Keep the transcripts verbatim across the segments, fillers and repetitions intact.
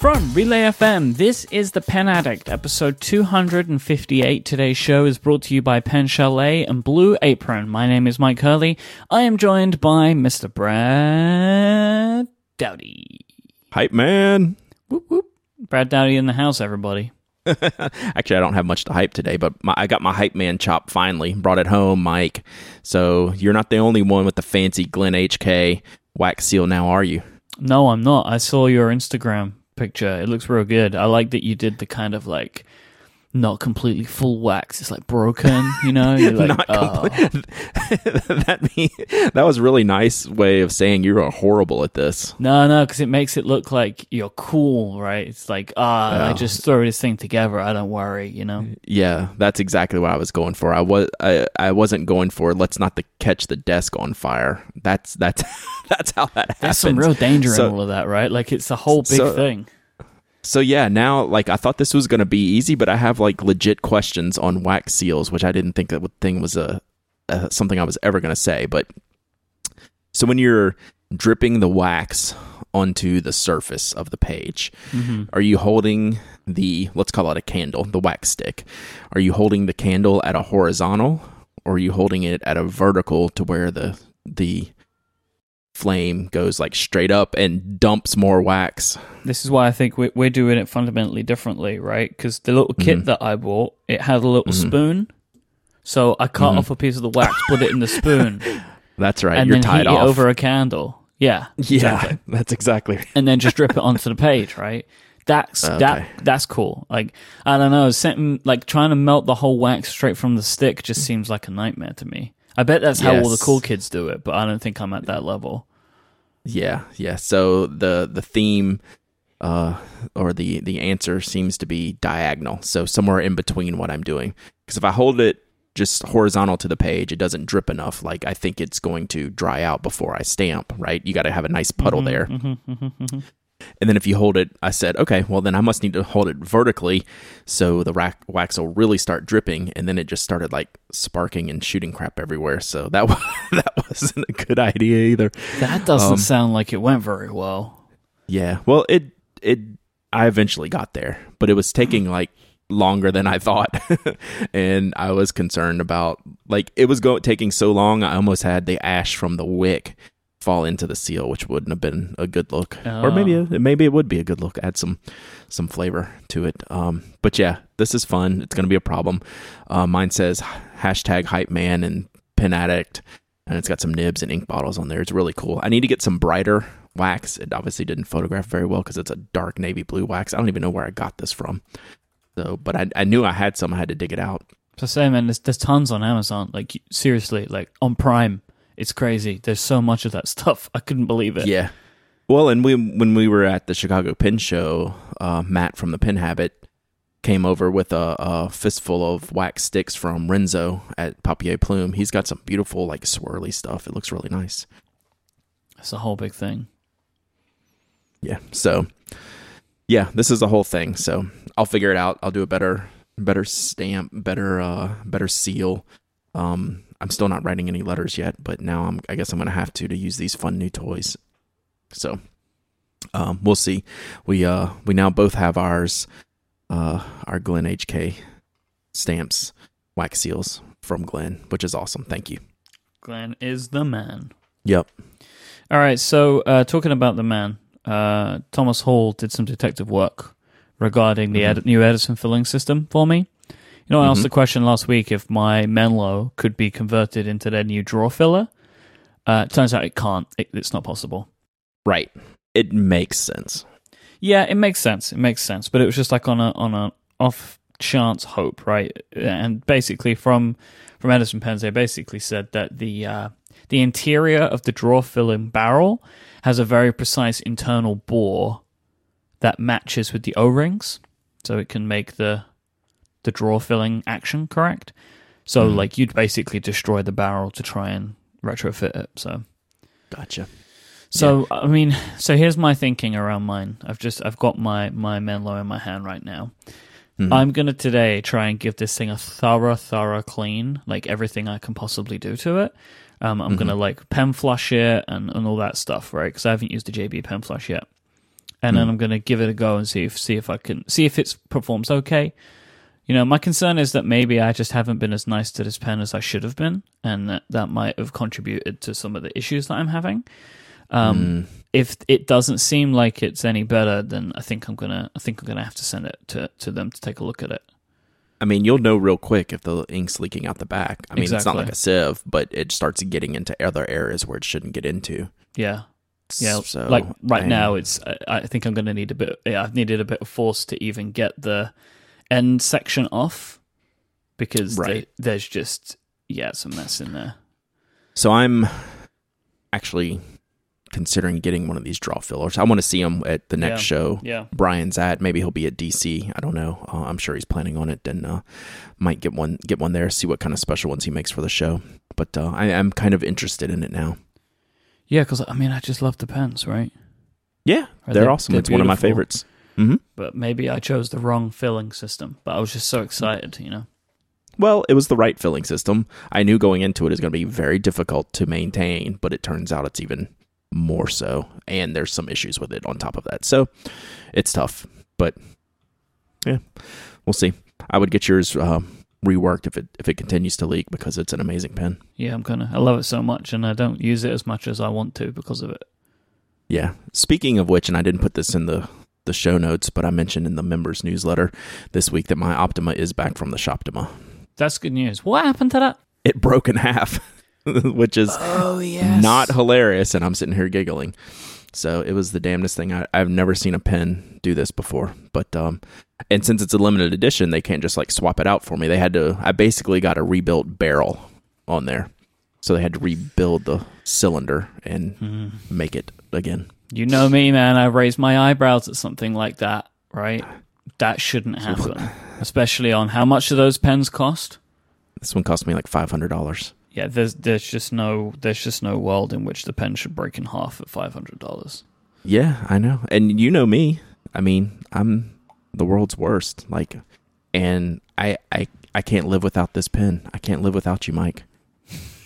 From Relay F M, this is The Pen Addict, episode two fifty-eight. Today's show is brought to you by Pen Chalet and Blue Apron. My name is Mike Hurley. I am joined by Mister Brad Dowdy. Hype man. Whoop, whoop. Brad Dowdy in the house, everybody. Actually, I don't have much to hype today, but my, I got my hype man chop finally. Brought it home, Mike. So you're not the only one with the fancy Glenn H K wax seal now, are you? No, I'm not. I saw your Instagram picture. It looks real good. I like that you did the kind of like not completely full wax. It's like broken, you know? You're like, not oh. compl- that, mean, that was a really nice way of saying you were horrible at this. No, no, because it makes it look like you're cool, right? It's like, ah, oh, oh. I just throw this thing together. I don't worry, you know? Yeah, that's exactly what I was going for. I, was, I, I wasn't going for, let's not the, catch the desk on fire. That's that's that's how that happens. There's some real danger so, in all of that, right? Like, it's a whole big so, thing. So yeah, now like I thought this was going to be easy, but I have like legit questions on wax seals, which I didn't think that thing was a, a something I was ever going to say. But so when you're dripping the wax onto the surface of the page, mm-hmm. are you holding the, let's call it a candle, the wax stick? Are you holding the candle at a horizontal, or are you holding it at a vertical to where the the flame goes like straight up and dumps more wax? This is why I think we're, we're doing it fundamentally differently, right? Because the little kit mm-hmm. that I bought, it had a little mm-hmm. spoon, so I cut mm-hmm. off a piece of the wax, put it in the spoon. That's right. And you're then tied heat off it over a candle. Yeah, yeah, exactly. That's exactly. Right. And then just drip it onto the page, right? That's okay. that. That's cool. Like I don't know, sitting, like trying to melt the whole wax straight from the stick just seems like a nightmare to me. I bet that's how yes. all the cool kids do it, but I don't think I'm at that level. Yeah, yeah. So the the theme uh, or the, the answer seems to be diagonal. So somewhere in between what I'm doing. Because if I hold it just horizontal to the page, it doesn't drip enough. Like I think it's going to dry out before I stamp, right? You got to have a nice puddle mm-hmm, there. Mm-hmm, mm-hmm, mm-hmm. And then if you hold it, I said, okay, well then I must need to hold it vertically so the rack, wax will really start dripping. And then it just started like sparking and shooting crap everywhere. So that was, that wasn't a good idea either. That doesn't um, sound like it went very well. Yeah. Well, it, it, I eventually got there, but it was taking like longer than I thought. And I was concerned about like, it was going taking so long. I almost had the ash from the wick fall into the seal, which wouldn't have been a good look. Oh. Or maybe maybe it would be a good look, add some some flavor to it. Um but yeah, this is fun. It's gonna be a problem. Uh, mine says hashtag hype man and Pen Addict, and it's got some nibs and ink bottles on there. It's really cool. I need to get some brighter wax. It obviously didn't photograph very well because it's a dark navy blue wax. I don't even know where I got this from, so but I, I knew I had some. I had to dig it out. So say, man, there's, there's tons on Amazon, like seriously, like on Prime. It's crazy. There's so much of that stuff. I couldn't believe it. Yeah. Well, and we when we were at the Chicago Pen Show, uh, Matt from the Pen Habit came over with a, a fistful of wax sticks from Renzo at Papier Plume. He's got some beautiful, like, swirly stuff. It looks really nice. It's a whole big thing. Yeah. So, yeah, this is the whole thing. So I'll figure it out. I'll do a better, better stamp, better, uh, better seal. Um. I'm still not writing any letters yet, but now I'm, I guess I'm going to have to to use these fun new toys. So um, we'll see. We uh we now both have ours, uh, our Glenn H K stamps, wax seals from Glenn, which is awesome. Thank you. Glenn is the man. Yep. All right. So uh, talking about the man, uh, Thomas Hall did some detective work regarding the mm-hmm. ed- new Edison filling system for me. You know, I asked mm-hmm. the question last week if my Menlo could be converted into their new drawer filler. Uh, turns out it can't. It, it's not possible. Right. It makes sense. Yeah, it makes sense. It makes sense. But it was just like on a on an off chance hope, right? And basically from from Edison Pens, they basically said that the uh, the interior of the drawer filling barrel has a very precise internal bore that matches with the O-rings, so it can make the the draw filling action correct. So mm-hmm. like you'd basically destroy the barrel to try and retrofit it. So gotcha. So yeah. I mean, so here's my thinking around mine. I've just I've got my my Menlo in my hand right now. Mm-hmm. I'm gonna today try and give this thing a thorough thorough clean, like everything I can possibly do to it. Um, I'm mm-hmm. gonna like pen flush it and and all that stuff, right? Because I haven't used the J B pen flush yet. and mm. then I'm going to give it a go and see if see if I can see if it performs okay. You know, my concern is that maybe I just haven't been as nice to this pen as I should have been, and that, that might have contributed to some of the issues that I'm having. Um, mm. If it doesn't seem like it's any better, then I think I'm gonna I think I'm gonna have to send it to, to them to take a look at it. I mean, you'll know real quick if the ink's leaking out the back. I mean, exactly. It's not like a sieve, but it starts getting into other areas where it shouldn't get into. Yeah. Yeah. So, like right I, now, it's. I, I think I'm going to need a bit. Yeah, I've needed a bit of force to even get the end section off because right. they, there's just, yeah, some mess in there. So I'm actually considering getting one of these draw fillers. I want to see him at the next yeah. show yeah. Brian's at. Maybe he'll be at D C. I don't know. Uh, I'm sure he's planning on it, and uh, might get one get one there, see what kind of special ones he makes for the show. But uh, I am kind of interested in it now. Yeah, because, I mean, I just love the pens, right? Yeah, they're, they're awesome. They're it's beautiful. One of my favorites. Mm-hmm. But maybe I chose the wrong filling system, but I was just so excited, you know? Well, it was the right filling system. I knew going into it is going to be very difficult to maintain, but it turns out it's even more so, and there's some issues with it on top of that. So it's tough, but yeah, we'll see. I would get yours uh, reworked if it if it continues to leak because it's an amazing pen. Yeah, I'm gonna. I love it so much, and I don't use it as much as I want to because of it. Yeah. Speaking of which, and I didn't put this in the, the show notes, but I mentioned in the members newsletter this week that my Optima is back from the Shoptima. That's good news. What happened to that? It broke in half. Which is oh, yes. not hilarious, and I'm sitting here giggling. So it was the damnedest thing. I, I've never seen a pen do this before. But um, and since it's a limited edition, they can't just like swap it out for me. They had to. I basically got a rebuilt barrel on there, so they had to rebuild the cylinder and mm. make it again. You know me, man. I raise my eyebrows at something like that, right? That shouldn't happen, especially on how much do those pens cost? This one cost me like five hundred dollars. Yeah, there's there's just no there's just no world in which the pen should break in half at five hundred dollars. Yeah, I know. And you know me. I mean, I'm the world's worst. Like, and I I, I can't live without this pen. I can't live without you, Mike.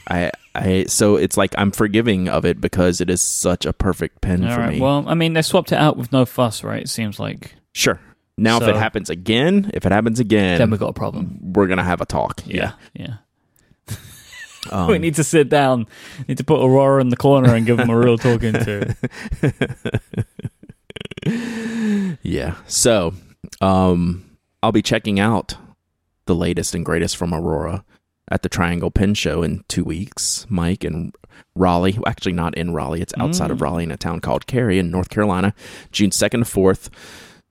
I I so it's like I'm forgiving of it because it is such a perfect pen All for right. me. Well, I mean, they swapped it out with no fuss, right? It seems like. Sure. Now, so, if it happens again, if it happens again, then we got a problem. We're gonna have a talk. Yeah. Yeah. yeah. Um, we need to sit down. We need to put Aurora in the corner and give him a real talking to. Yeah. So um, I'll be checking out the latest and greatest from Aurora at the Triangle Pen Show in two weeks. Mike and Raleigh. Actually, not in Raleigh. It's outside mm. of Raleigh in a town called Cary in North Carolina, June second to fourth.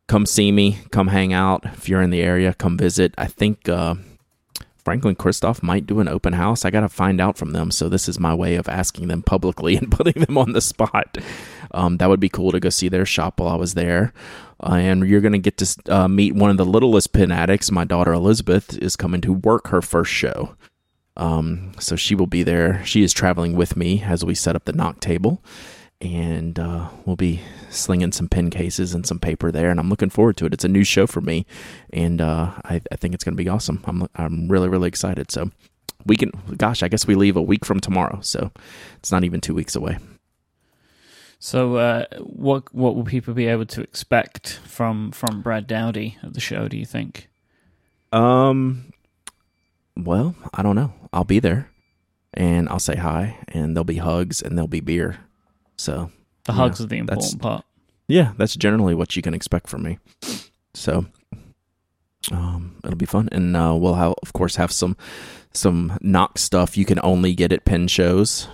Come see me. Come hang out. If you're in the area, come visit. I think... Uh, Franklin Kristoff might do an open house. I got to find out from them. So this is my way of asking them publicly and putting them on the spot. Um, that would be cool to go see their shop while I was there. Uh, and you're going to get to uh, meet one of the littlest pen addicts. My daughter, Elizabeth, is coming to work her first show. Um, so she will be there. She is traveling with me as we set up the knock table. And uh, we'll be slinging some pen cases and some paper there, and I'm looking forward to it. It's a new show for me, and uh, I, I think it's going to be awesome. I'm I'm really really excited. So we can, gosh, I guess we leave a week from tomorrow, so it's not even two weeks away. So uh, what what will people be able to expect from from Brad Dowdy at the show? Do you think? Um, well, I don't know. I'll be there, and I'll say hi, and there'll be hugs, and there'll be beer. So the hugs know, are the important part. Yeah, that's generally what you can expect from me. So um, it'll be fun, and uh, we'll have, of course, have some some knock stuff you can only get at pen shows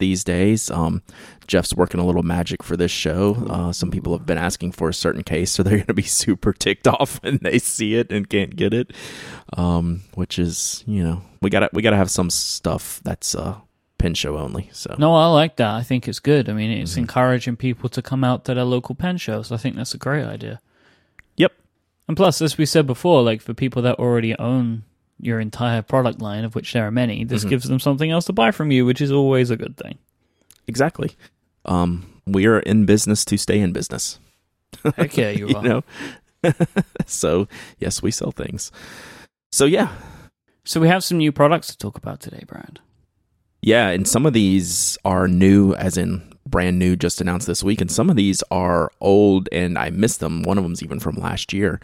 these days. Um, Jeff's working a little magic for this show. Uh, some people have been asking for a certain case, so they're going to be super ticked off when they see it and can't get it. Um, which is, you know, we got we got to have some stuff that's. Uh, Pen show only. So no, I like that. I think it's good. I mean, it's mm-hmm. encouraging people to come out to their local pen shows. I think that's a great idea. Yep. And plus, as we said before, like for people that already own your entire product line, of which there are many, this mm-hmm. gives them something else to buy from you, which is always a good thing. Exactly. Um, we are in business to stay in business. Heck yeah, you, you are. know? So yes, we sell things. So yeah. So we have some new products to talk about today, Brad. Yeah, and some of these are new, as in brand new, just announced this week, and some of these are old and I missed them. One of them's even from last year.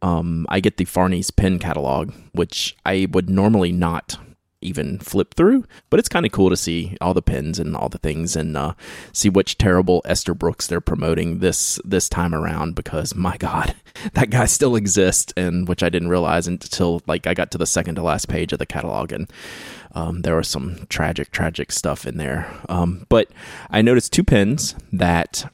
Um, I get the Farnese pen catalog, which I would normally not even flip through, but it's kind of cool to see all the pens and all the things, and uh, see which terrible Esther Brooks they're promoting this this time around, because my God, that guy still exists, and which I didn't realize until like I got to the second to last page of the catalog, and um, there was some tragic, tragic stuff in there. Um, but I noticed two pens that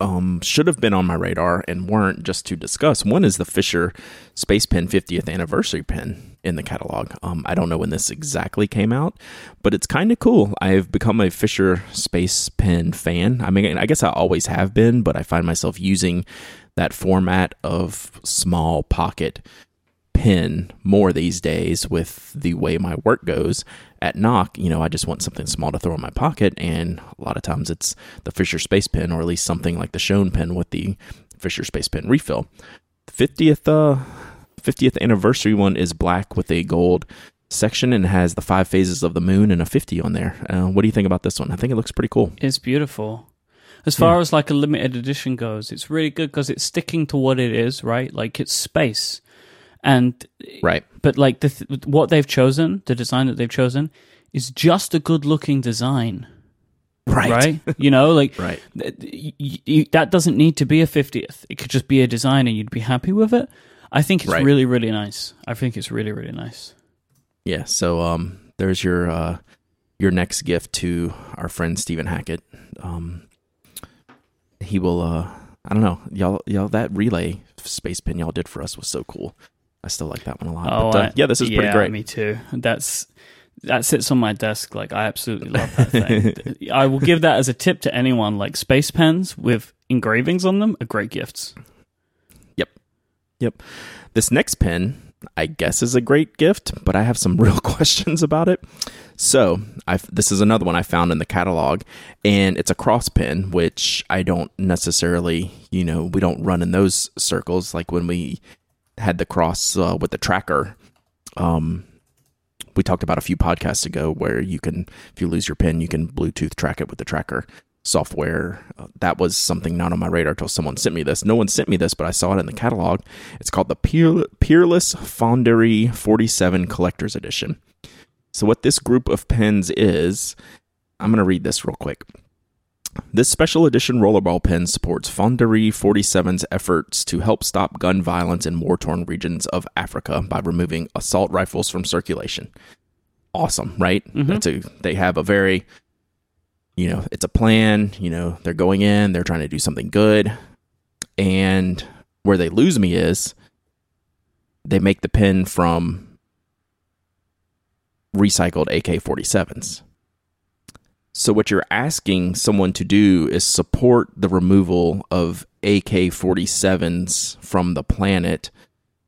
Um, should have been on my radar and weren't, just to discuss. One is the Fisher Space Pen fiftieth anniversary pen in the catalog. Um, I don't know when this exactly came out, but it's kind of cool. I've become a Fisher Space Pen fan. I mean, I guess I always have been, but I find myself using that format of small pocket pen more these days with the way my work goes. At N O C, you know, I just want something small to throw in my pocket, and a lot of times it's the Fisher Space Pen, or at least something like the Shown Pen with the Fisher Space Pen refill. The fiftieth, uh, fiftieth anniversary one is black with a gold section and has the five phases of the moon and a fifty on there. Uh, what do you think about this one? I think it looks pretty cool. It's beautiful. As far yeah. as like a limited edition goes, it's really good because it's sticking to what it is, right? Like it's space. And right, but like the th- what they've chosen, the design that they've chosen, is just a good-looking design, right? Right, you know, like right. th- y- y- that doesn't need to be a fiftieth. It could just be a design, and you'd be happy with it. I think it's right. really, really nice. I think it's really, really nice. Yeah. So, um, there's your uh, your next gift to our friend Stephen Hackett. Um, he will. Uh, I don't know, y'all. Y'all, that relay space pen y'all did for us was so cool. I still like that one a lot. Oh, but, uh, I, yeah, this is yeah, pretty great. Me too. That's that sits on my desk. Like I absolutely love that thing. I will give that as a tip to anyone. Like space pens with engravings on them are great gifts. Yep, yep. This next pen, I guess, is a great gift, but I have some real questions about it. So I've, this is another one I found in the catalog, and it's a Cross pen, which I don't necessarily, you know, we don't run in those circles like when we had the Cross uh, with the tracker. Um, we talked about a few podcasts ago where you can, if you lose your pen, you can Bluetooth track it with the tracker software. Uh, that was something not on my radar till someone sent me this. No one sent me this, but I saw it in the catalog. It's called the Peer- Peerless Fonderie forty-seven Collector's Edition. So what this group of pens is, I'm going to read this real quick. This special edition rollerball pen supports Fonderie forty-seven's efforts to help stop gun violence in war-torn regions of Africa by removing assault rifles from circulation. Awesome, right? Mm-hmm. That's a, they have a very, you know, it's a plan, you know, they're going in, they're trying to do something good. And where they lose me is they make the pen from recycled A K forty-sevens. So what you're asking someone to do is support the removal of A K forty-sevens from the planet,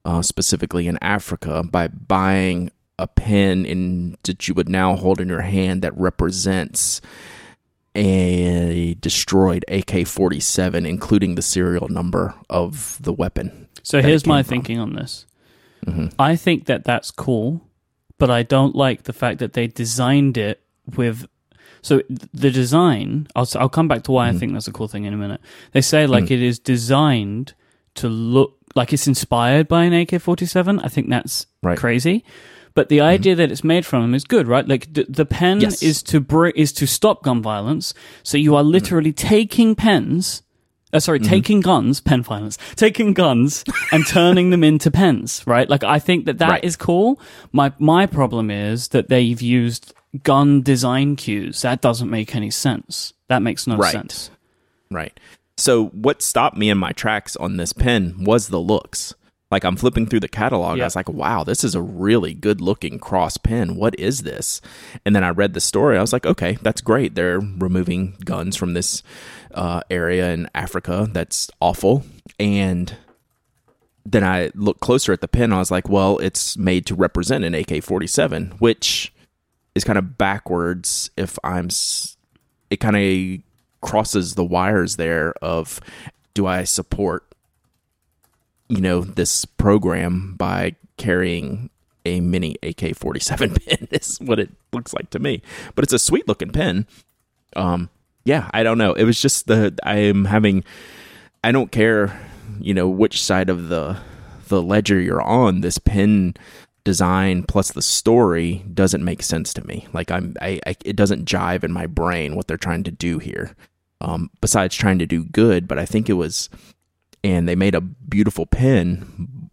uh, specifically in Africa, by buying a pen in, that you would now hold in your hand that represents a destroyed A K forty-seven, including the serial number of the weapon. So here's my thinking on this. Mm-hmm. I think that that's cool, but I don't like the fact that they designed it with... So the design, I'll, I'll come back to why mm. I think that's a cool thing in a minute. They say like mm. it is designed to look like it's inspired by an A K forty-seven. I think that's right. crazy. But the mm. idea that it's made from them is good, right? Like the, the pen yes. is to br- is to stop gun violence. So you are literally mm. taking pens, uh, sorry, mm-hmm. taking guns, pen violence, taking guns and turning them into pens, right? Like I think that that right. is cool. My my problem is that they've used gun design cues. That doesn't make any sense. That makes no right. sense. Right. So what stopped me in my tracks on this pen was the looks. Like I'm flipping through the catalog. Yep. I was like, wow, this is a really good looking Cross pen. What is this? And then I read the story. I was like, okay, that's great. They're removing guns from this uh, area in Africa. That's awful. And then I looked closer at the pen. I was like, well, it's made to represent an A K forty-seven, which... is kind of backwards. If I'm, it kind of crosses the wires there of, do I support, you know, this program by carrying a mini A K forty-seven pen is what it looks like to me. But it's a sweet looking pen. Um, yeah, I don't know. It was just the, I am having, I don't care, you know, which side of the the ledger you're on, this pen design plus the story doesn't make sense to me. Like I'm, I, I it doesn't jive in my brain what they're trying to do here. Um, besides trying to do good, but I think it was, and they made a beautiful pen,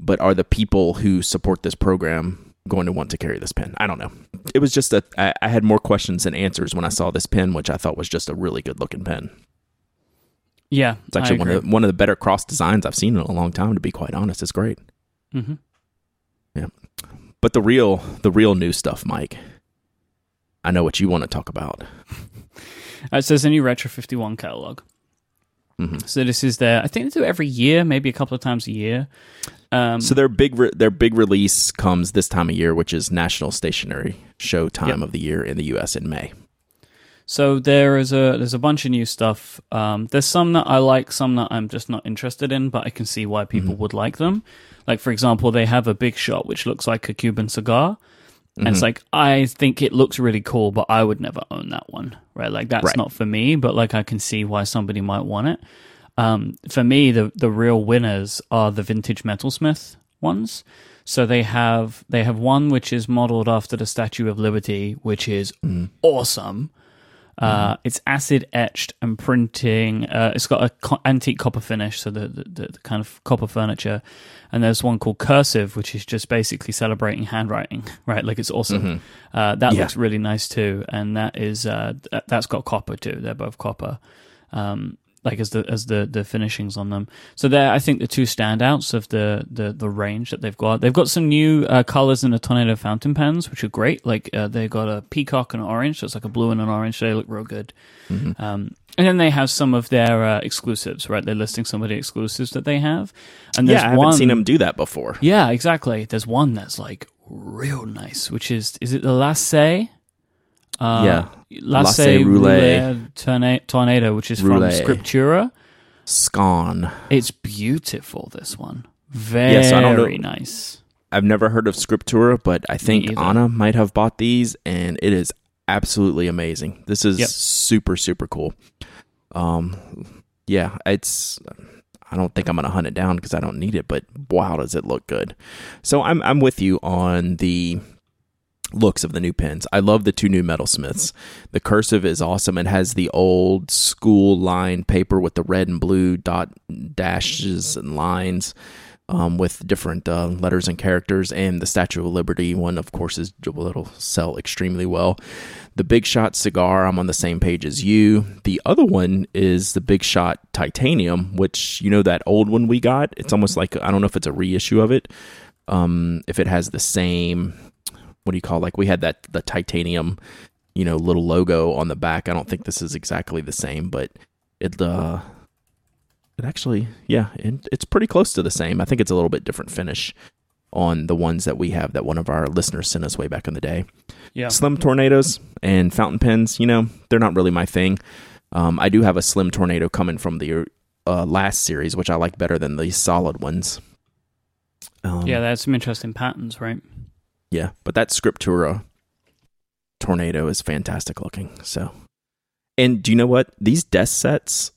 but are the people who support this program going to want to carry this pen? I don't know. It was just that I, I had more questions than answers when I saw this pen, which I thought was just a really good looking pen. Yeah, it's actually one of the, one of the better Cross designs I've seen in a long time. To be quite honest, it's great. Mm-hmm. Yeah, but the real the real new stuff, Mike. I know what you want to talk about. uh, so there's a new Retro fifty-one catalog. Mm-hmm. So this is their, I think they do it every year, maybe a couple of times a year. Um, so their big re- their big release comes this time of year, which is National Stationery Show time yep. of the year in the U S in May. So there is a there's a bunch of new stuff. Um, there's some that I like, some that I'm just not interested in, but I can see why people mm-hmm. would like them. Like, for example, they have a Big Shot, which looks like a Cuban cigar. Mm-hmm. And it's like, I think it looks really cool, but I would never own that one, right? Like, that's right. not for me, but, like, I can see why somebody might want it. Um, for me, the the real winners are the vintage metalsmith ones. So they have they have one which is modeled after the Statue of Liberty, which is mm-hmm. awesome. Uh, mm-hmm. It's acid etched and printing. Uh, it's got a co- antique copper finish, so the, the, the kind of copper furniture. And there's one called Cursive, which is just basically celebrating handwriting, right? Like, it's awesome. Mm-hmm. Uh, that yeah. looks really nice too, and that is uh, th- that's got copper too. They're both copper, um, like as the as the, the finishings on them. So they're, I think, the two standouts of the, the, the range that they've got. They've got some new uh, colors in the Tornado fountain pens, which are great. Like uh, they got a peacock and an orange, so it's like a blue and an orange. They look real good. Mm-hmm. Um, and then they have some of their uh, exclusives, right? They're listing some of the exclusives that they have. And there's yeah, I haven't one... seen them do that before. Yeah, exactly. There's one that's like real nice, which is, is it the Lasse? Uh, yeah, Lasse, Lasse Roule, Roule Tornado, which is Roule. From Scriptura. Scon. It's beautiful, this one. Very yeah, so I don't know, nice. I've never heard of Scriptura, but I think Anna might have bought these, and it is absolutely amazing. This is yep. super, super cool. Um, yeah, it's... I don't think I'm going to hunt it down because I don't need it, but wow, does it look good. So I'm I'm with you on the... looks of the new pens. I love the two new metalsmiths. The Cursive is awesome. It has the old school line paper with the red and blue dot dashes and lines um, with different uh, letters and characters. And the Statue of Liberty one, of course, is it'll sell extremely well. The Big Shot cigar, I'm on the same page as you. The other one is the Big Shot Titanium, which, you know, that old one we got. It's almost like, I don't know if it's a reissue of it. Um, if it has the same... what do you call it? Like we had that the titanium, you know, little logo on the back. I don't think this is exactly the same, but it uh, it actually, yeah, it, it's pretty close to the same. I think it's a little bit different finish on the ones that we have that one of our listeners sent us way back in the day. Yeah, slim tornadoes and fountain pens, you know, they're not really my thing. Um, I do have a slim tornado coming from the uh, last series, which I like better than the solid ones. Um, yeah, that's some interesting patterns, right? Yeah, but that Scriptura Tornado is fantastic looking. So, and do you know what? These desk sets,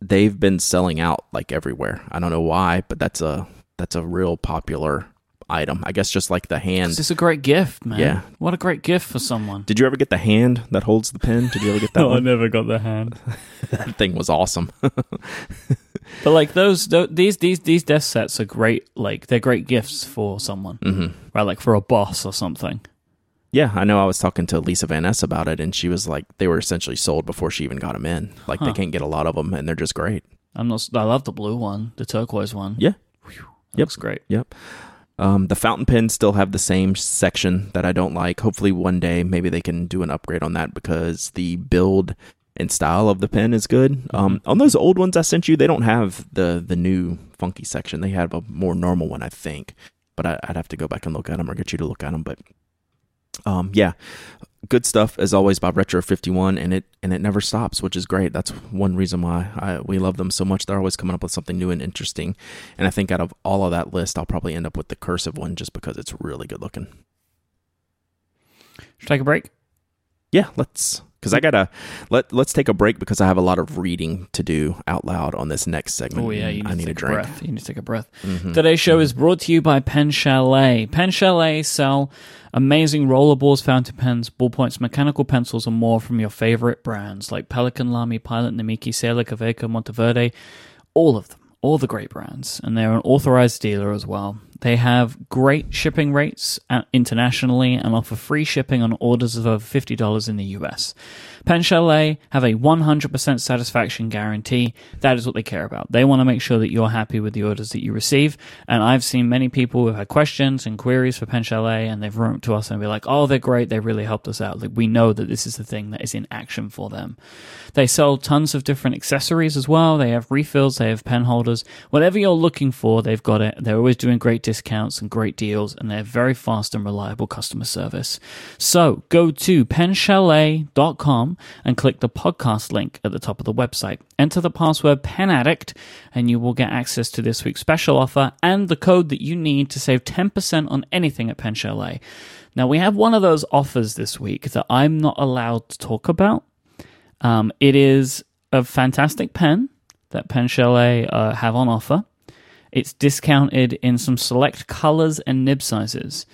they've been selling out like everywhere. I don't know why, but that's a that's a real popular item. I guess just like the hand. This is a great gift, man. Yeah. What a great gift for someone. Did you ever get the hand that holds the pen? Did you ever get that? No, one? I never got the hand. That thing was awesome. But like those, th- these, these, these desk sets are great. Like they're great gifts for someone, mm-hmm. right? Like for a boss or something. Yeah, I know. I was talking to Lisa Van Ness about it, and she was like, they were essentially sold before she even got them in. Like huh. They can't get a lot of them, and they're just great. I'm not. I love the blue one, the turquoise one. Yeah, whew, that yep. looks great. Yep. Um, the fountain pens still have the same section that I don't like. Hopefully, one day maybe they can do an upgrade on that because the build and style of the pen is good. Um, on those old ones I sent you, they don't have the, the new funky section. They have a more normal one, I think. But I, I'd have to go back and look at them or get you to look at them. But um, yeah, good stuff as always by Retro fifty-one, and it and it never stops, which is great. That's one reason why I, we love them so much. They're always coming up with something new and interesting. And I think out of all of that list, I'll probably end up with the Cursive one just because it's really good looking. Should I take a break? yeah, let's, because I gotta let let's take a break because I have a lot of reading to do out loud on this next segment. Oh yeah, you need I to need take a, a drink. Breath. You need to take a breath. Mm-hmm. Today's show mm-hmm. is brought to you by Pen Chalet. Pen Chalet sell amazing rollerballs, fountain pens, ballpoints, mechanical pencils, and more from your favorite brands like Pelican, Lamy, Pilot, Namiki, Sailor, Kaveco, Monteverde. All of them. All the great brands, and they're an authorized dealer as well. They have great shipping rates internationally and offer free shipping on orders of over fifty dollars in the U S. Pen Chalet have a one hundred percent satisfaction guarantee. That is what they care about. They want to make sure that you're happy with the orders that you receive, and I've seen many people who have had questions and queries for Pen Chalet, and they've written to us and be like, oh, they're great, they really helped us out. Like, we know that this is the thing that is in action for them. They sell tons of different accessories as well. They have refills, they have pen holders. Whatever you're looking for, they've got it. They're always doing great discounts and great deals, and they're very fast and reliable customer service. So go to pen chalet dot com and click the podcast link at the top of the website. Enter the password Pen Addict, and you will get access to this week's special offer and the code that you need to save ten percent on anything at Pen Chalet. Now, we have one of those offers this week that I'm not allowed to talk about. Um, it is a fantastic pen that Pen Chalet uh, have on offer. It's discounted in some select colors and nib sizes.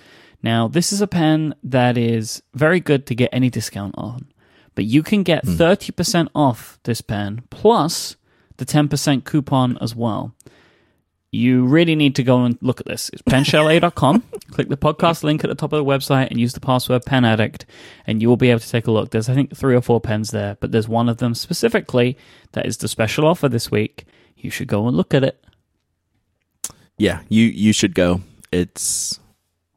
Now, this is a pen that is very good to get any discount on, but you can get mm. thirty percent off this pen, plus the ten percent coupon as well. You really need to go and look at this. It's pen chalet dot com. Click the podcast link at the top of the website and use the password Pen Addict, and you will be able to take a look. There's, I think, three or four pens there, but there's one of them specifically that is the special offer this week. You should go and look at it. Yeah, you, you should go. It's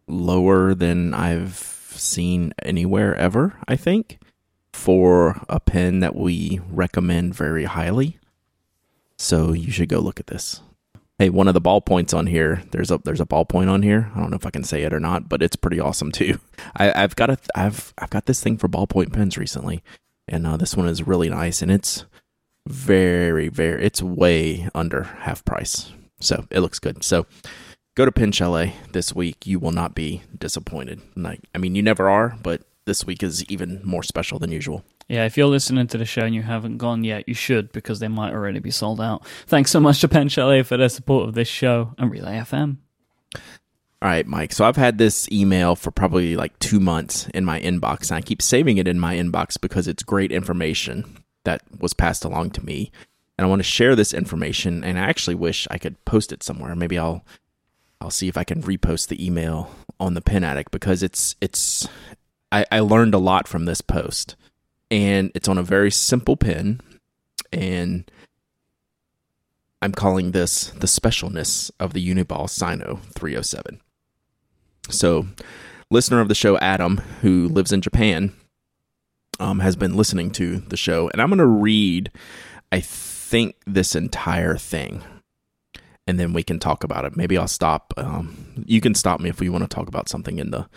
lower than I've seen anywhere ever, I think, for a pen that we recommend very highly. So you should go look at this. Hey, one of the ballpoints on here, there's a there's a ballpoint on here. I don't know if I can say it or not, but it's pretty awesome too. I, I've got a I've I've got this thing for ballpoint pens recently, and uh, this one is really nice, and it's very very it's way under half price, so it looks good. So go to Pen Chalet this week. You will not be disappointed. Like, I mean, you never are, but this week is even more special than usual. Yeah, if you're listening to the show and you haven't gone yet, you should, because they might already be sold out. Thanks so much to Pen Chalet for their support of this show and Relay F M. All right, Mike. So I've had this email for probably like two months in my inbox, and I keep saving it in my inbox because it's great information that was passed along to me. And I want to share this information, and I actually wish I could post it somewhere. Maybe I'll I'll see if I can repost the email on the Pen Addict, because it's it's I, I learned a lot from this post. And it's on a very simple pen, and I'm calling this the specialness of the Uni-ball Signo three oh seven. So, listener of the show, Adam, who lives in Japan, um, has been listening to the show, and I'm going to read, I think, this entire thing, and then we can talk about it. Maybe I'll stop. Um, you can stop me if we want to talk about something in the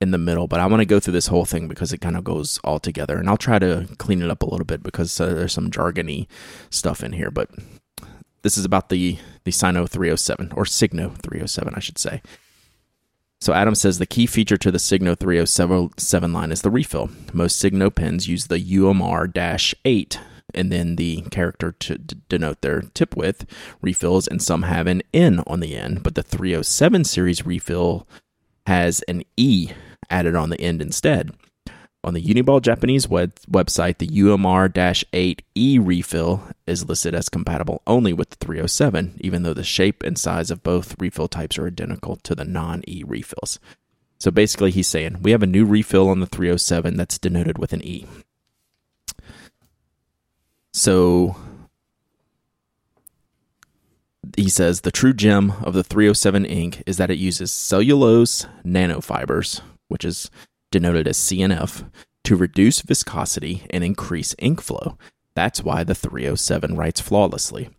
in the middle, but I want to go through this whole thing because it kind of goes all together, and I'll try to clean it up a little bit because uh, there's some jargony stuff in here, but this is about the, the Signo three oh seven, or Signo three oh seven, I should say. So Adam says, the key feature to the Signo three oh seven line is the refill. Most Signo pens use the U M R eight and then the character to d- denote their tip width refills, and some have an N on the end, but the three oh seven series refill has an E added on the end instead. On the Uniball Japanese web- website, the U M R eight E refill is listed as compatible only with the three oh seven, even though the shape and size of both refill types are identical to the non-E refills. So basically he's saying, we have a new refill on the three oh seven that's denoted with an E. So he says, the true gem of the three oh seven ink is that it uses cellulose nanofibers, which is denoted as C N F, to reduce viscosity and increase ink flow. That's why the three oh seven writes flawlessly.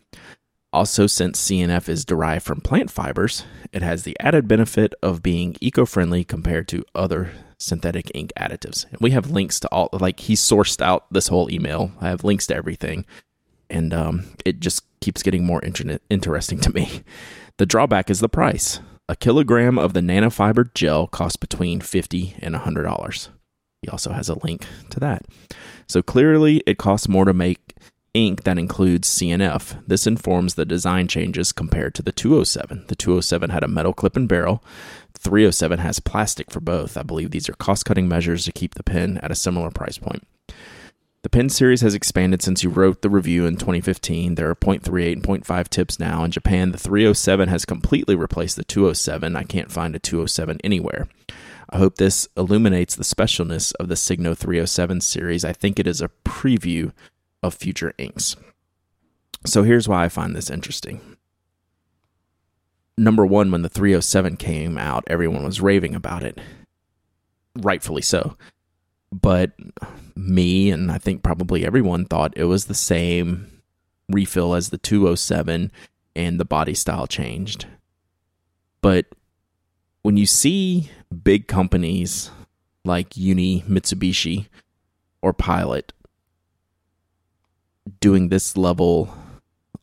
Also, since C N F is derived from plant fibers, it has the added benefit of being eco-friendly compared to other synthetic ink additives. And we have links to all, like, he sourced out this whole email. I have links to everything. And um, it just keeps getting more inter- interesting to me. The drawback is the price. A kilogram of the nanofiber gel costs between fifty dollars and one hundred dollars. He also has a link to that. So clearly, it costs more to make ink that includes C N F. This informs the design changes compared to the two oh seven. The two oh seven had a metal clip and barrel. three oh seven has plastic for both. I believe these are cost-cutting measures to keep the pen at a similar price point. The pen series has expanded since you wrote the review in twenty fifteen. There are point three eight and point five tips now. In Japan, the three oh seven has completely replaced the two oh seven. I can't find a two oh seven anywhere. I hope this illuminates the specialness of the Signo three oh seven series. I think it is a preview of future inks. So here's why I find this interesting. Number one, when the three oh seven came out, everyone was raving about it. Rightfully so. But me, and I think probably everyone, thought it was the same refill as the two oh seven, and the body style changed. But when you see big companies like Uni, Mitsubishi, or Pilot doing this level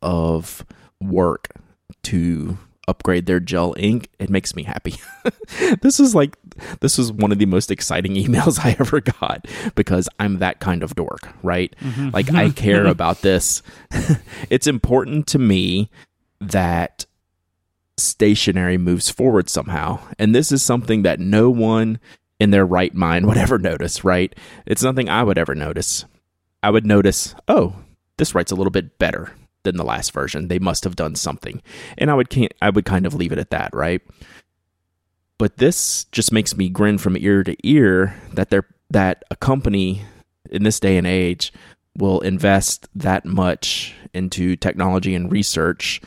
of work to upgrade their gel ink, it makes me happy. This is like, this was one of the most exciting emails I ever got, because I'm that kind of dork, right? Mm-hmm. Like, I care about this. It's important to me that stationery moves forward somehow. And this is something that no one in their right mind would ever notice, right? It's nothing I would ever notice. I would notice, oh, this writes a little bit better than the last version. They must have done something. And I would can't, I would kind of leave it at that, right? But this just makes me grin from ear to ear that they're, that a company in this day and age will invest that much into technology and research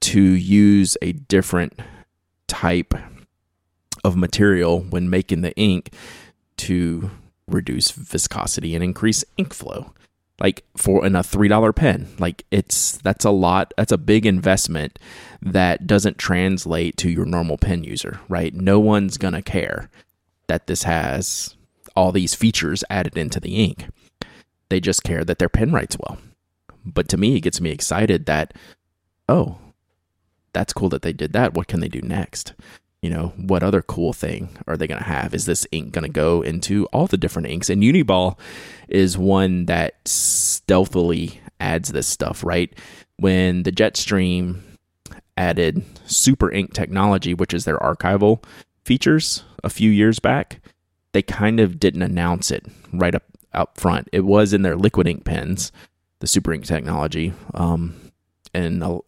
to use a different type of material when making the ink to reduce viscosity and increase ink flow. Like, for in a three dollar pen, like, it's, that's a lot, that's a big investment that doesn't translate to your normal pen user, right? No one's going to care that this has all these features added into the ink. They just care that their pen writes well. But to me, it gets me excited that, oh, that's cool that they did that. What can they do next? You know, what other cool thing are they going to have? Is this ink going to go into all the different inks? And Uniball is one that stealthily adds this stuff, right? When the Jetstream added Super Ink Technology, which is their archival features, a few years back, they kind of didn't announce it right up, up front. It was in their liquid ink pens, the Super Ink Technology, um, and uh,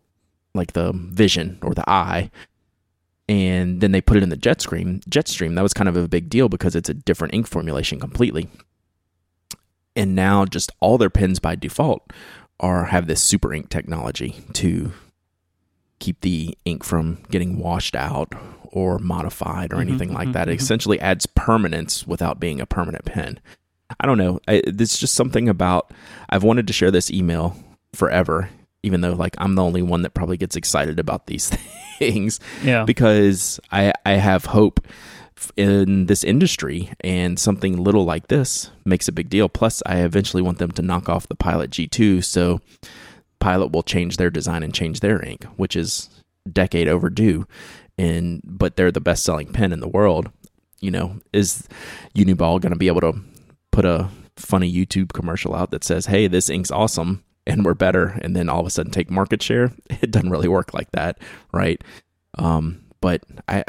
like the Vision or the Eye. And then they put it in the Jetstream. Jetstream, that was kind of a big deal because it's a different ink formulation completely. And now just all their pens by default are have this Super Ink Technology to keep the ink from getting washed out or modified or mm-hmm, anything mm-hmm, like that. It mm-hmm. essentially adds permanence without being a permanent pen. I don't know. I, it's just something about, I've wanted to share this email forever, even though, like, I'm the only one that probably gets excited about these things, yeah. because I, I have hope in this industry, and something little like this makes a big deal. Plus, I eventually want them to knock off the Pilot G two, so Pilot will change their design and change their ink, which is decade overdue, and but they're the best-selling pen in the world. You know, is Uniball going to be able to put a funny YouTube commercial out that says, hey, this ink's awesome, and we're better, and then all of a sudden take market share? It doesn't really work like that, right? Um, but I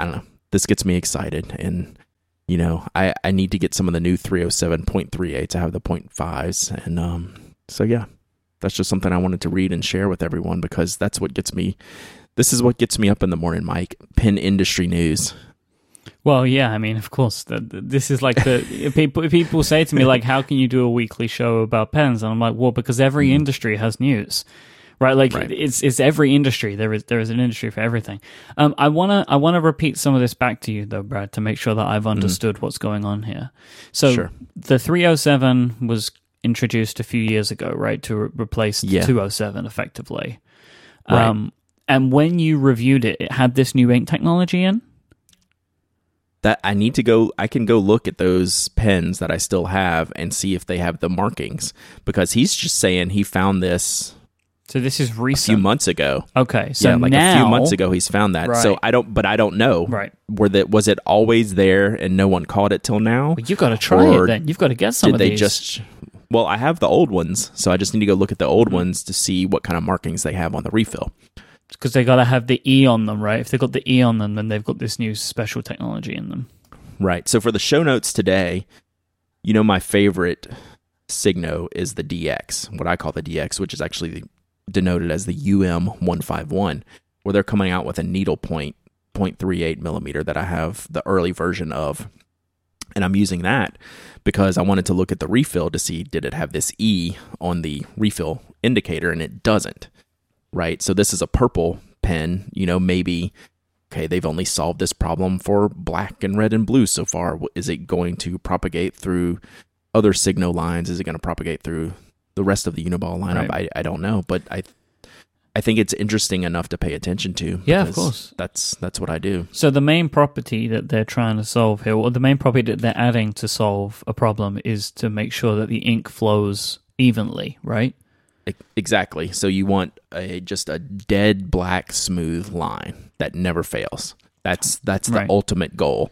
I don't know. This gets me excited, and, you know, I, I need to get some of the new three oh seven point three eight to have the point fives, and um, so, yeah, that's just something I wanted to read and share with everyone, because that's what gets me, this is what gets me up in the morning, Mike. Pen industry news. Well, yeah, I mean, of course, the, the, this is like the people people say to me, like, how can you do a weekly show about pens? And I'm like, well, because every industry has news, right? Like, right. it's it's every industry. There is there is an industry for everything. Um, I wanna I wanna repeat some of this back to you though, Brad, to make sure that I've understood mm. what's going on here. So sure. The three oh seven was introduced a few years ago, right, to re- replace the yeah. two oh seven effectively. Right. Um, and when you reviewed it, it had this new ink technology in. That I need to go, I can go look at those pens that I still have and see if they have the markings, because he's just saying he found this So this is recent. A few months ago. Okay. So yeah, like now, a few months ago he's found that. Right. So I don't, but I don't know. Right. Were that, was it always there and no one caught it till now? Well, you've got to try or it then. You've got to get some did of they these. Just, well, I have the old ones, so I just need to go look at the old ones to see what kind of markings they have on the refill. Because they got to have the E on them, right? If they got the E on them, then they've got this new special technology in them. Right. So for the show notes today, you know my favorite Signo is the D X, what I call the D X, which is actually the denoted as the U M one fifty-one, where they're coming out with a needle point, point three eight millimeter that I have the early version of. And I'm using that because I wanted to look at the refill to see, did it have this E on the refill indicator? And it doesn't, right? So this is a purple pen, you know, maybe, okay, they've only solved this problem for black and red and blue so far. Is it going to propagate through other Signo lines? Is it going to propagate through the rest of the Uniball lineup? Right. I, I don't know, but I I think it's interesting enough to pay attention to. Yeah, of course. That's that's what I do. So the main property that they're trying to solve here, or the main property that they're adding to solve a problem, is to make sure that the ink flows evenly, right? Exactly. So you want a just a dead black smooth line that never fails. That's that's the right. ultimate goal.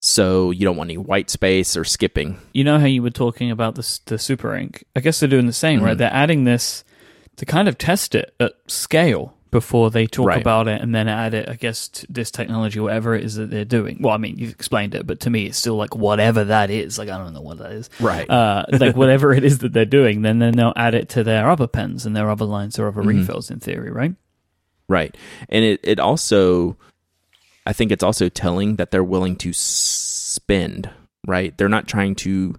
So you don't want any white space or skipping. You know how you were talking about the, the Super Ink? I guess they're doing the same, mm-hmm. right? They're adding this to kind of test it at scale before they talk right. about it and then add it, I guess, to this technology, whatever it is that they're doing. Well, I mean, you've explained it, but to me, it's still like whatever that is. Like, I don't know what that is. Right. Uh, like, whatever it is that they're doing, then, then they'll add it to their other pens and their other lines or other mm-hmm. refills in theory, right? Right. And it, it also... I think it's also telling that they're willing to spend, right? They're not trying to,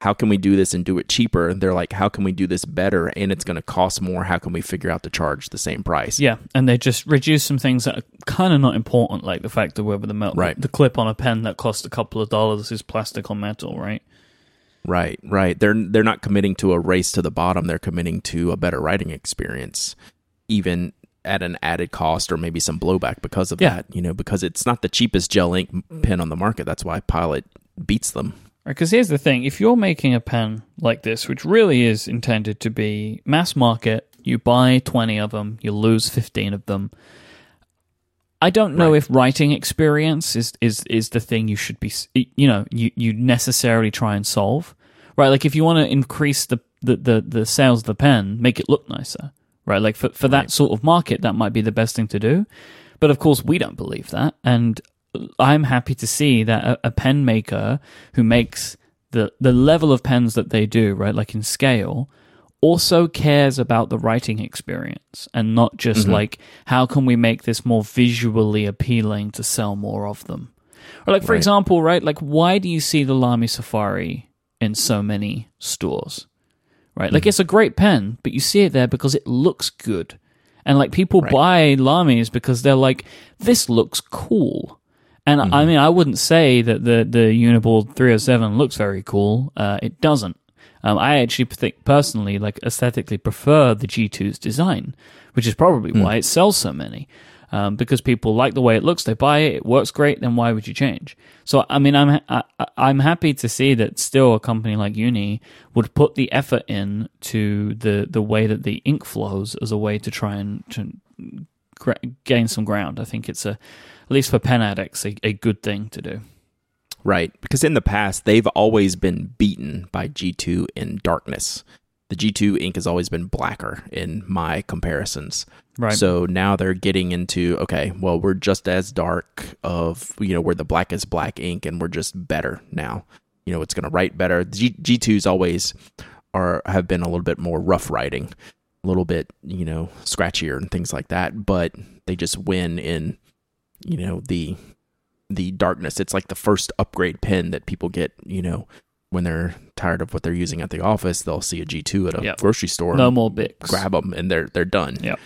how can we do this and do it cheaper? They're like, how can we do this better? And it's going to cost more. How can we figure out to charge the same price? Yeah, and they just reduce some things that are kind of not important, like the fact that whether the metal, right. the clip on a pen that costs a couple of dollars is plastic or metal, right? Right, right. They're they're not committing to a race to the bottom. They're committing to a better writing experience, even at an added cost or maybe some blowback because of yeah. that, you know, because it's not the cheapest gel ink pen on the market. That's why Pilot beats them. Because right, here's the thing. If you're making a pen like this, which really is intended to be mass market, you buy twenty of them, you lose fifteen of them. I don't know right. if writing experience is, is, is the thing you should be, you know, you, you necessarily try and solve, right? Like if you want to increase the, the, the, the sales of the pen, make it look nicer. Right, like for, for that right. sort of market, that might be the best thing to do. But of course, we don't believe that. And I'm happy to see that a, a pen maker who makes the, the level of pens that they do, right, like in scale, also cares about the writing experience and not just mm-hmm. like, how can we make this more visually appealing to sell more of them? Or like, for right. example, right, like why do you see the Lamy Safari in so many stores? Right, like mm-hmm. it's a great pen, but you see it there because it looks good. And like people right. buy Lamies because they're like, this looks cool. And mm-hmm. I mean, I wouldn't say that the, the Uni-ball three oh seven looks very cool. Uh, it doesn't. Um, I actually think personally, like aesthetically prefer the G two's design, which is probably mm-hmm. why it sells so many. Um, because people like the way it looks, they buy it, it works great, then why would you change? So, I mean, I'm I, I'm happy to see that still a company like Uni would put the effort in to the, the way that the ink flows as a way to try and to gra- gain some ground. I think it's, a, at least for pen addicts, a, a good thing to do. Right, because in the past, they've always been beaten by G two in darkness. The G two ink has always been blacker in my comparisons. Right. So now they're getting into, okay, well, we're just as dark of, you know, we're the blackest black ink and we're just better now. You know, it's going to write better. G- G2s always are have been a little bit more rough writing, a little bit, you know, scratchier and things like that. But they just win in, you know, the the darkness. It's like the first upgrade pen that people get, you know, when they're tired of what they're using at the office, they'll see a G two at a yep. grocery store. No more Bics. Grab them and they're they're done. Yep.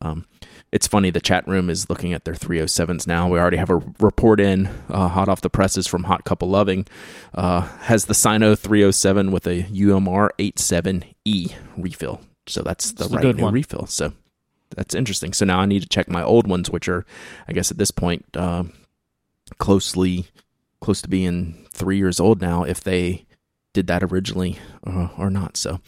Um, it's funny, the chat room is looking at their three oh sevens now. We already have a report in, uh, hot off the presses from Hot Couple Loving. Uh, has the Signo three oh seven with a U M R eighty-seven E refill. So that's the it's right new one. Refill. So that's interesting. So now I need to check my old ones, which are, I guess at this point, uh, closely, close to being three years old now, if they did that originally uh, or not. So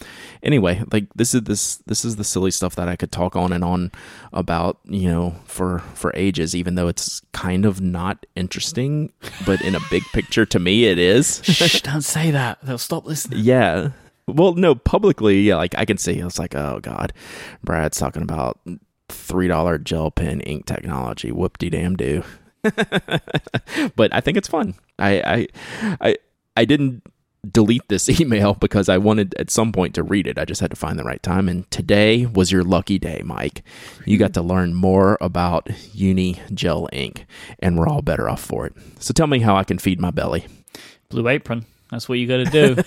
anyway, like this is this this is the silly stuff that I could talk on and on about, you know, for for ages, even though it's kind of not interesting, but in a big picture to me it is. Shh, don't say that. They'll stop listening. Yeah. Well, no, publicly, yeah, like I can say it's like, oh God, Brad's talking about three dollar gel pen ink technology. Whoop de damn do. But I think it's fun. I I I I didn't delete this email because I wanted at some point to read it. I just had to find the right time. And today was your lucky day, Mike. You got to learn more about uni gel ink, and we're all better off for it. So tell me how I can feed my belly. Blue Apron. That's what you got to do.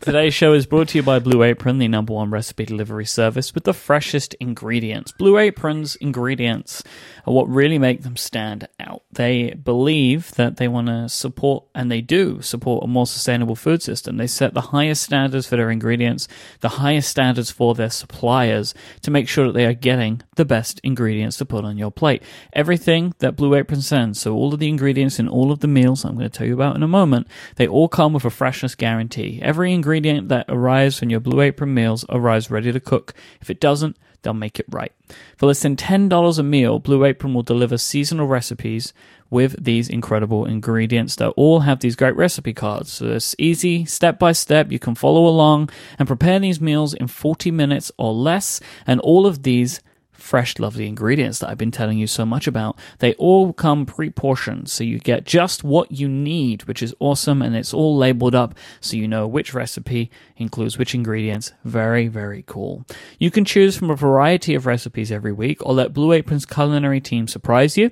Today's show is brought to you by Blue Apron, the number one recipe delivery service with the freshest ingredients. Blue Apron's ingredients are what really make them stand out. They believe that they want to support, and they do support, a more sustainable food system. They set the highest standards for their ingredients, the highest standards for their suppliers, to make sure that they are getting the best ingredients to put on your plate. Everything that Blue Apron sends, so all of the ingredients in all of the meals I'm going to tell you about in a moment, they all come with a freshness guarantee. Every ingredient that arrives from your Blue Apron meals arrives ready to cook. If it doesn't, they'll make it right. For less than ten dollars a meal, Blue Apron will deliver seasonal recipes with these incredible ingredients that all have these great recipe cards. So it's easy, step by step. You can follow along and prepare these meals in forty minutes or less. And all of these fresh, lovely ingredients that I've been telling you so much about, they all come pre-portioned, so you get just what you need, which is awesome, and it's all labeled up, so you know which recipe includes which ingredients. Very, very cool. You can choose from a variety of recipes every week, or let Blue Apron's culinary team surprise you.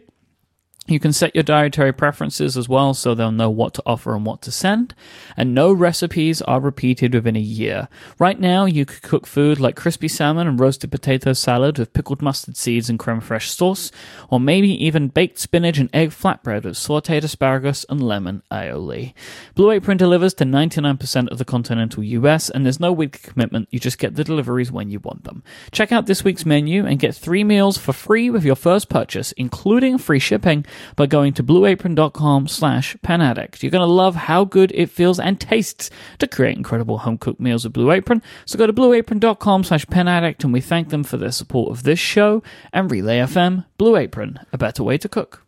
You can set your dietary preferences as well, so they'll know what to offer and what to send. And no recipes are repeated within a year. Right now, you could cook food like crispy salmon and roasted potato salad with pickled mustard seeds and creme fraiche sauce, or maybe even baked spinach and egg flatbread with sautéed asparagus and lemon aioli. Blue Apron delivers to ninety-nine percent of the continental U S, and there's no weekly commitment. You just get the deliveries when you want them. Check out this week's menu and get three meals for free with your first purchase, including free shipping, by going to blueapron.com slash penaddict. You're going to love how good it feels and tastes to create incredible home-cooked meals with Blue Apron. So go to blueapron.com slash penaddict, and we thank them for their support of this show and Relay F M. Blue Apron, a better way to cook.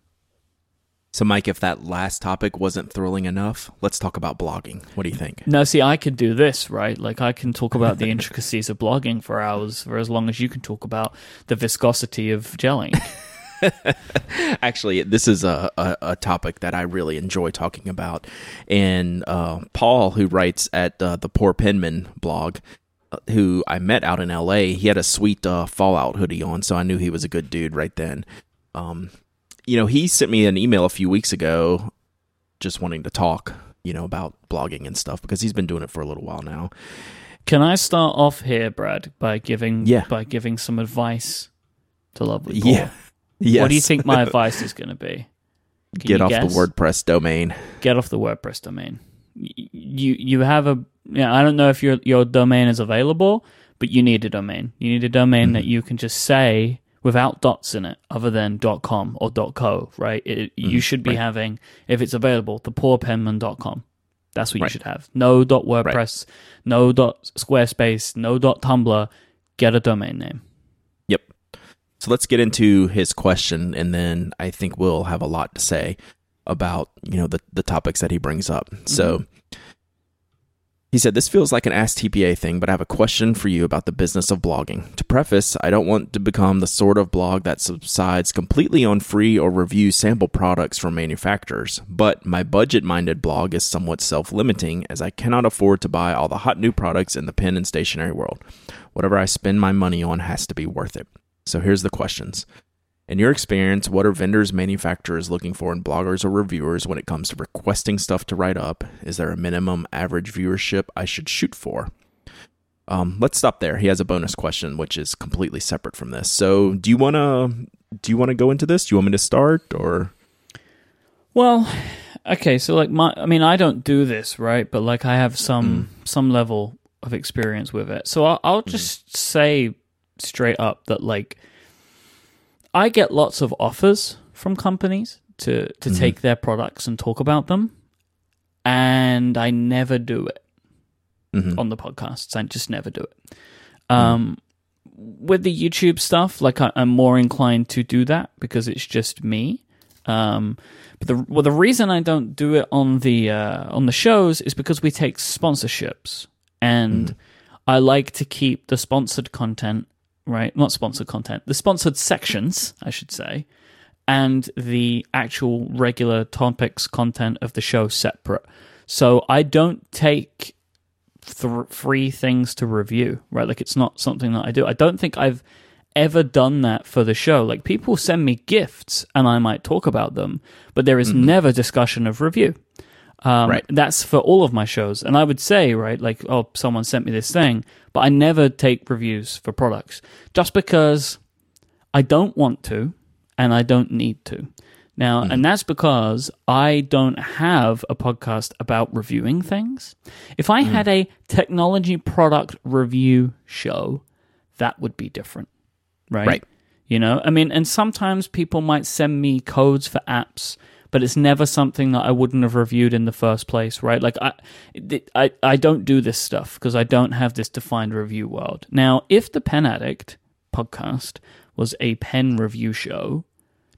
So, Mike, if that last topic wasn't thrilling enough, let's talk about blogging. What do you think? No, see, I could do this, right? Like, I can talk about the intricacies of blogging for hours, for as long as you can talk about the viscosity of gel ink. Actually, this is a, a, a topic that I really enjoy talking about. And uh, Paul, who writes at uh, the Poor Penman blog, uh, who I met out in L A, he had a sweet uh, Fallout hoodie on, so I knew he was a good dude right then. Um, you know, he sent me an email a few weeks ago just wanting to talk, you know, about blogging and stuff, because he's been doing it for a little while now. Can I start off here, Brad, by giving yeah. by giving some advice to lovely Paul? Yeah. Yes. What do you think my advice is going to be? Can Get off guess? the WordPress domain. Get off the WordPress domain. You you have a you know, I don't know if your your domain is available, but you need a domain. You need a domain mm-hmm. that you can just say without dots in it, other than .com or .co, right? It, mm-hmm. You should be right. having, if it's available, the poor penman dot com. That's what right. you should have. No .wordpress, right. no .squarespace, no .tumblr. Get a domain name. So let's get into his question, and then I think we'll have a lot to say about, you know, the, the topics that he brings up. Mm-hmm. So he said, this feels like an Ask T P A thing, but I have a question for you about the business of blogging. To preface, I don't want to become the sort of blog that subsides completely on free or review sample products from manufacturers, but my budget-minded blog is somewhat self-limiting, as I cannot afford to buy all the hot new products in the pen and stationery world. Whatever I spend my money on has to be worth it. So here's the questions. In your experience, what are vendors, manufacturers looking for in bloggers or reviewers when it comes to requesting stuff to write up? Is there a minimum average viewership I should shoot for? Um, let's stop there. He has a bonus question, which is completely separate from this. So do you want to do you want to go into this? Do you want me to start, or? Well, okay. So like my, I mean, I don't do this, right? But like I have some mm. some level of experience with it. So I'll, I'll just mm. say straight up that like I get lots of offers from companies to to mm-hmm. take their products and talk about them, and I never do it. mm-hmm. on the podcast. I just never do it. Um, mm. With the YouTube stuff, like I, I'm more inclined to do that because it's just me. Um, but the well, the reason I don't do it on the uh, on the shows is because we take sponsorships, and mm. I like to keep the sponsored content, right? Not sponsored content, the sponsored sections, I should say, and the actual regular topics content of the show separate. So I don't take th- free things to review, right? Like it's not something that I do. I don't think I've ever done that for the show. Like people send me gifts and I might talk about them, but there is mm-hmm. never discussion of review. Um, right. That's for all of my shows. And I would say, right, like, oh, someone sent me this thing, but I never take reviews for products just because I don't want to and I don't need to. Now, mm-hmm. and that's because I don't have a podcast about reviewing things. If I mm-hmm. had a technology product review show, that would be different. Right? Right. You know, I mean, and sometimes people might send me codes for apps, but it's never something that I wouldn't have reviewed in the first place, right? Like, I I, I don't do this stuff because I don't have this defined review world. Now, if the Pen Addict podcast was a pen review show,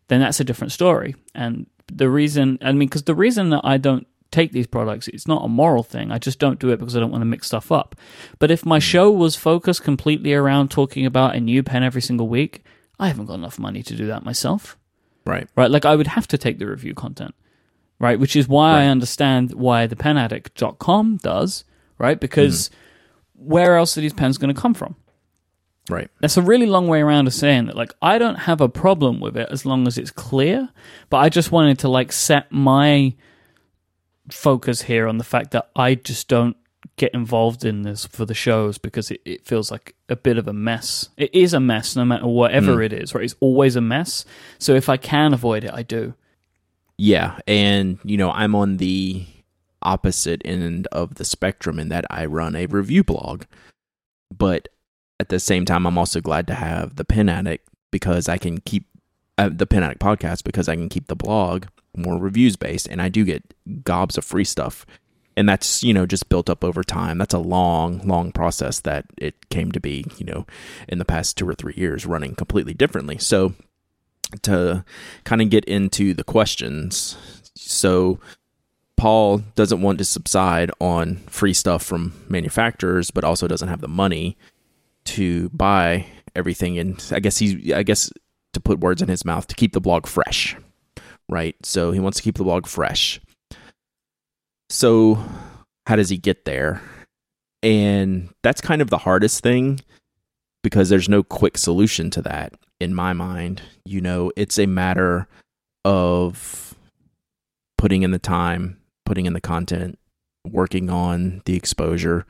then that's a different story. And the reason, I mean, because the reason that I don't take these products, it's not a moral thing. I just don't do it because I don't want to mix stuff up. But if my show was focused completely around talking about a new pen every single week, I haven't got enough money to do that myself. Right. Right. Like I would have to take the review content, right? Which is why right. I understand why the pen addict dot com does, right? Because mm-hmm. where else are these pens going to come from? Right. That's a really long way around of saying that, like, I don't have a problem with it as long as it's clear, but I just wanted to, like, set my focus here on the fact that I just don't get involved in this for the shows because it, it feels like a bit of a mess. It is a mess no matter whatever mm. it is, right? It's always a mess. So if I can avoid it, I do. Yeah. And, you know, I'm on the opposite end of the spectrum in that I run a review blog. But at the same time, I'm also glad to have the Pen Addict because I can keep uh, the Pen Addict podcast because I can keep the blog more reviews based, and I do get gobs of free stuff. And that's, you know, just built up over time. That's a long, long process that it came to be, you know, in the past two or three years running completely differently. So to kind of get into the questions. So Paul doesn't want to subside on free stuff from manufacturers, but also doesn't have the money to buy everything. And I guess he's, I guess to put words in his mouth, to keep the blog fresh, right? So he wants to keep the blog fresh. So how does he get there? And that's kind of the hardest thing because there's no quick solution to that in my mind. You know, it's a matter of putting in the time, putting in the content, working on the exposure,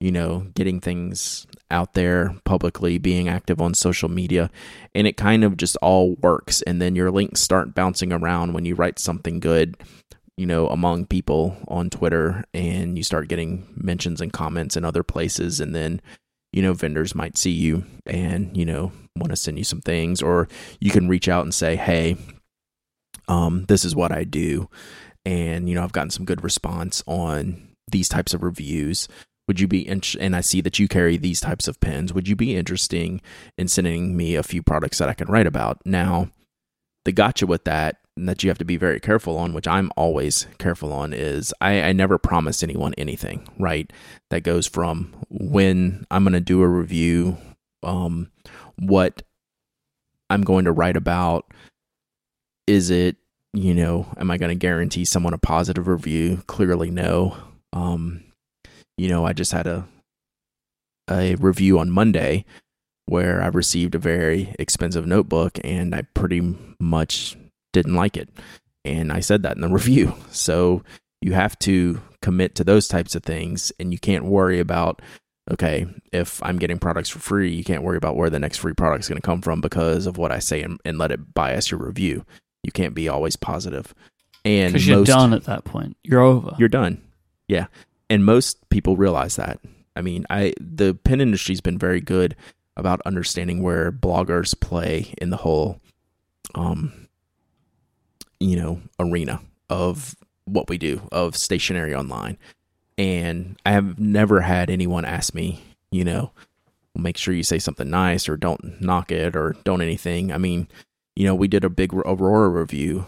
you know, getting things out there publicly, being active on social media, and it kind of just all works. And then your links start bouncing around when you write something good, you know, among people on Twitter, and you start getting mentions and comments in other places. And then, you know, vendors might see you and, you know, want to send you some things, or you can reach out and say, hey, um, this is what I do. And, you know, I've gotten some good response on these types of reviews. Would you be, in- and I see that you carry these types of pens. Would you be interesting in sending me a few products that I can write about? Now, the gotcha with that, and that you have to be very careful on, which I'm always careful on, is I, I never promise anyone anything, right? That goes from when I'm going to do a review, um, what I'm going to write about. Is it, you know, am I going to guarantee someone a positive review? Clearly no. Um, you know, I just had a a review on Monday where I received a very expensive notebook and I pretty much didn't like it. And I said that in the review. So you have to commit to those types of things, and you can't worry about, okay, if I'm getting products for free, you can't worry about where the next free product is going to come from because of what I say, and, and let it bias your review. You can't be always positive. And because you're done at that point. You're over. You're done. Yeah. And most people realize that. I mean, I the pen industry has been very good about understanding where bloggers play in the whole um you know, arena of what we do, of stationary online. And I have never had anyone ask me, you know, make sure you say something nice or don't knock it or don't anything. I mean, you know, we did a big Aurora review.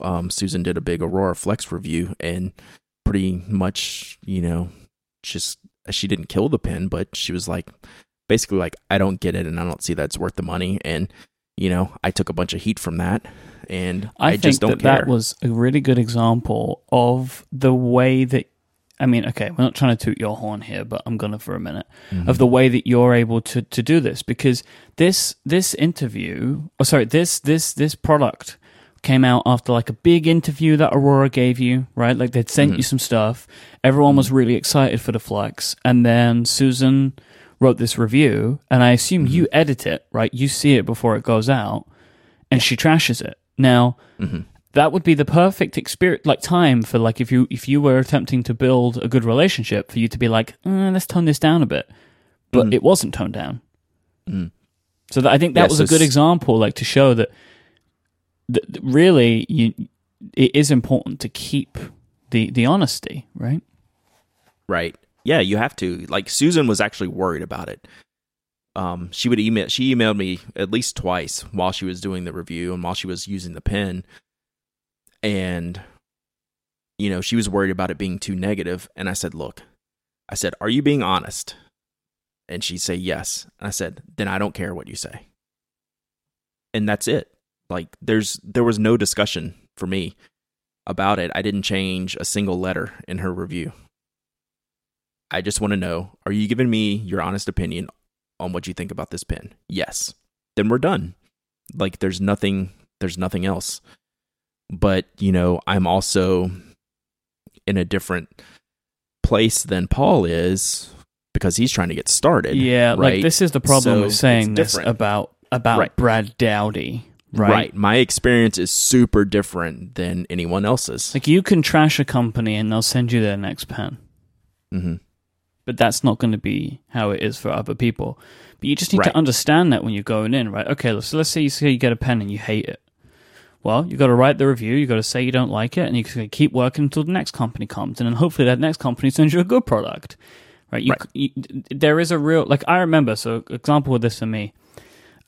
Um, Susan did a big Aurora Flex review, and pretty much, you know, just she didn't kill the pen, but she was like, basically like, I don't get it, and I don't see that it's worth the money. And, you know, I took a bunch of heat from that, and I, I think just don't that care. That was a really good example of the way that, I mean, okay, we're not trying to toot your horn here, but I'm going to for a minute, mm-hmm. of the way that you're able to, to do this, because this this interview, oh, sorry, this this this product came out after like a big interview that Aurora gave you, right? Like they'd sent mm-hmm. you some stuff. Everyone was really excited for the Flex, and then Susan wrote this review, and I assume mm-hmm. you edit it, right? You see it before it goes out, and she trashes it. Now, mm-hmm. that would be the perfect experience, like time for like if you if you were attempting to build a good relationship, for you to be like, eh, let's tone this down a bit, but mm. it wasn't toned down. Mm. So that, I think that yes, was a good example, like to show that, that really you it is important to keep the the honesty, right? Right. Yeah, you have to. Like Susan was actually worried about it. Um, she would email. She emailed me at least twice while she was doing the review and while she was using the pen. And, you know, she was worried about it being too negative. And I said, look, I said, are you being honest? And she'd say, yes. And I said, then I don't care what you say. And that's it. Like, there's there was no discussion for me about it. I didn't change a single letter in her review. I just want to know, are you giving me your honest opinion on what you think about this pen? Yes. Then we're done. Like, there's nothing, there's nothing else. But, you know, I'm also in a different place than Paul is because he's trying to get started. Yeah, right? Like this is the problem so with saying this about about right. Brad Dowdy, right? Right. My experience is super different than anyone else's. Like you can trash a company and they'll send you their next pen. Mm-hmm. But that's not going to be how it is for other people. But you just need right. to understand that when you're going in, right? Okay, so let's say you say you get a pen and you hate it. Well, you've got to write the review, you've got to say you don't like it, and you can keep working until the next company comes, and then hopefully that next company sends you a good product, right? You, right. you there is a real, like I remember, so example of this for me,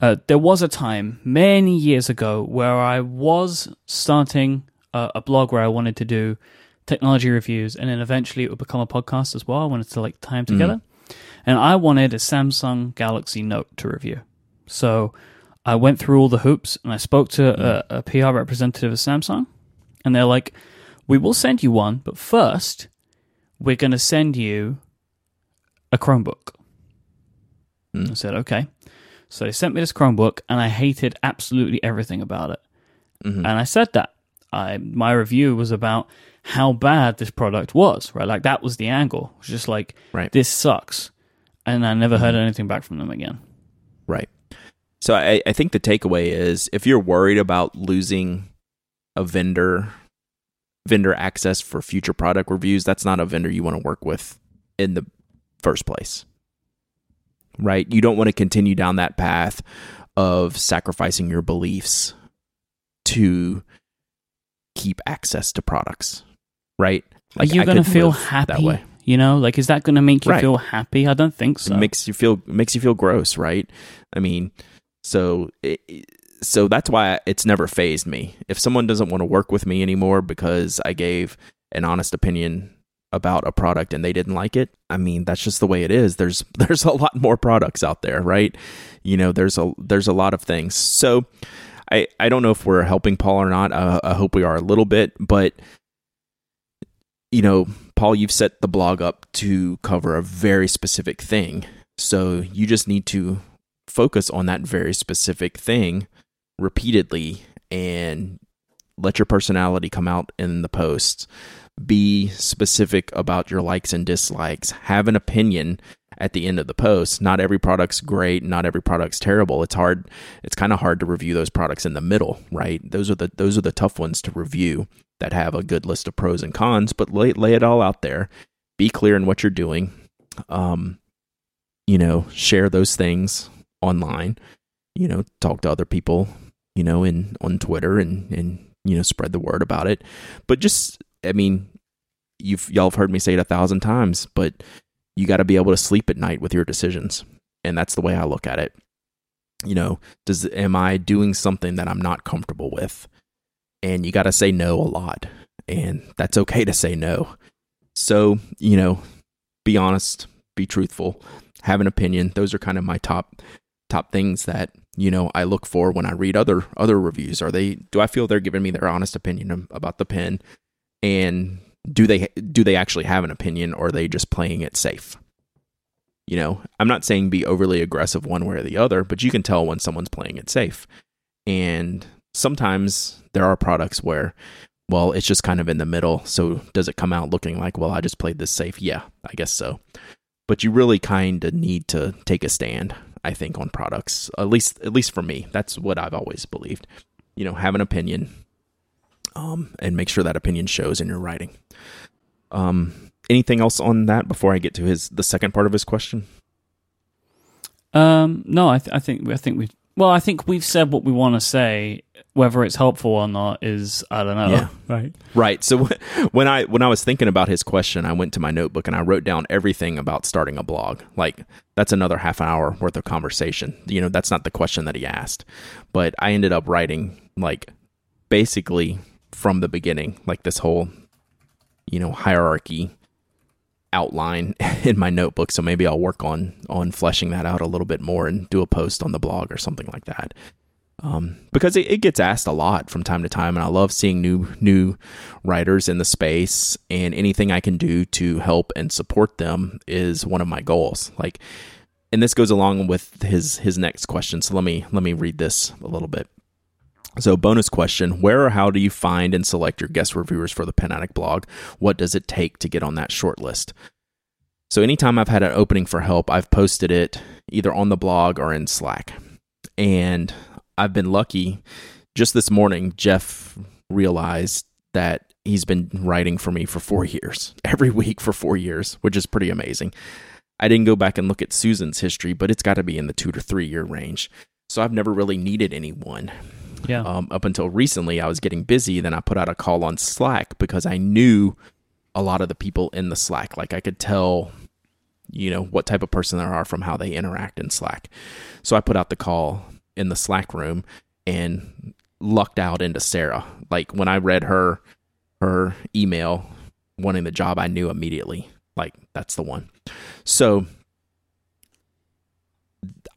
uh, there was a time many years ago where I was starting a, a blog where I wanted to do technology reviews, and then eventually it would become a podcast as well. I wanted to like tie them together, mm-hmm. and I wanted a Samsung Galaxy Note to review. So I went through all the hoops and I spoke to a, a P R representative of Samsung, and they're like, we will send you one, but first we're going to send you a Chromebook. Mm. I said, okay. So they sent me this Chromebook and I hated absolutely everything about it. Mm-hmm. And I said that. I my review was about how bad this product was, right? Like that was the angle. It was just like, right. this sucks. And I never heard anything back from them again. Right. So I, I think the takeaway is if you're worried about losing a vendor vendor access for future product reviews, that's not a vendor you want to work with in the first place, right? You don't want to continue down that path of sacrificing your beliefs to keep access to products, right? Like, are you going to feel happy that way? You know, like, is that going to make you right. feel happy? I don't think so. It makes you feel makes you feel gross, right? I mean, so it, so that's why it's never fazed me. If someone doesn't want to work with me anymore because I gave an honest opinion about a product and they didn't like it, I mean, that's just the way it is. There's there's a lot more products out there, right? You know, there's a there's a lot of things. So I I don't know if we're helping Paul or not. Uh, I hope we are a little bit, but. You know, Paul, you've set the blog up to cover a very specific thing. So you just need to focus on that very specific thing repeatedly and let your personality come out in the posts. Be specific about your likes and dislikes. Have an opinion at the end of the post. Not every product's great. Not every product's terrible. It's hard. It's kind of hard to review those products in the middle, right? Those are the those are the tough ones to review that have a good list of pros and cons, but lay, lay it all out there. Be clear in what you're doing. Um, you know, share those things online, you know, talk to other people, you know, in on Twitter and, and, you know, spread the word about it. But just, I mean, you've y'all have heard me say it a thousand times, but you got to be able to sleep at night with your decisions. And that's the way I look at it. You know, does, am I doing something that I'm not comfortable with? And you got to say no a lot, and that's okay to say no. So, you know, be honest, be truthful, have an opinion. Those are kind of my top, top things that, you know, I look for when I read other, other reviews. Are they, do I feel they're giving me their honest opinion about the pen? And do they, do they actually have an opinion, or are they just playing it safe? You know, I'm not saying be overly aggressive one way or the other, but you can tell when someone's playing it safe. And sometimes there are products where, well, it's just kind of in the middle. So does it come out looking like, well, I just played this safe? Yeah, I guess so. But you really kind of need to take a stand, I think, on products, at least, at least for me. That's what I've always believed. You know, have an opinion, um, and make sure that opinion shows in your writing. Um, Anything else on that before I get to his the second part of his question? Um, no, I, th- I think I think we well, I think we've said what we want to say. Whether it's helpful or not is I don't know. Yeah. Right, right. So when I when I was thinking about his question, I went to my notebook and I wrote down everything about starting a blog. Like that's another half an hour worth of conversation. You know, that's not the question that he asked, but I ended up writing like basically from the beginning, like this whole you know hierarchy outline in my notebook. So maybe I'll work on on fleshing that out a little bit more and do a post on the blog or something like that, um because it, it gets asked a lot from time to time, and I love seeing new new writers in the space, and anything I can do to help and support them is one of my goals. Like, and this goes along with his his next question, so let me let me read this a little bit. So bonus question, where or how do you find and select your guest reviewers for the Pen Addict blog? What does it take to get on that short list? So anytime I've had an opening for help, I've posted it either on the blog or in Slack. And I've been lucky. Just this morning, Jeff realized that he's been writing for me for four years, every week for four years, which is pretty amazing. I didn't go back and look at Susan's history, but it's got to be in the two to three year range. So I've never really needed anyone. Yeah. Um, up until recently, I was getting busy. Then I put out a call on Slack because I knew a lot of the people in the Slack. Like I could tell, you know, what type of person they are from how they interact in Slack. So I put out the call in the Slack room and lucked out into Sarah. Like when I read her her email wanting the job, I knew immediately, like that's the one. So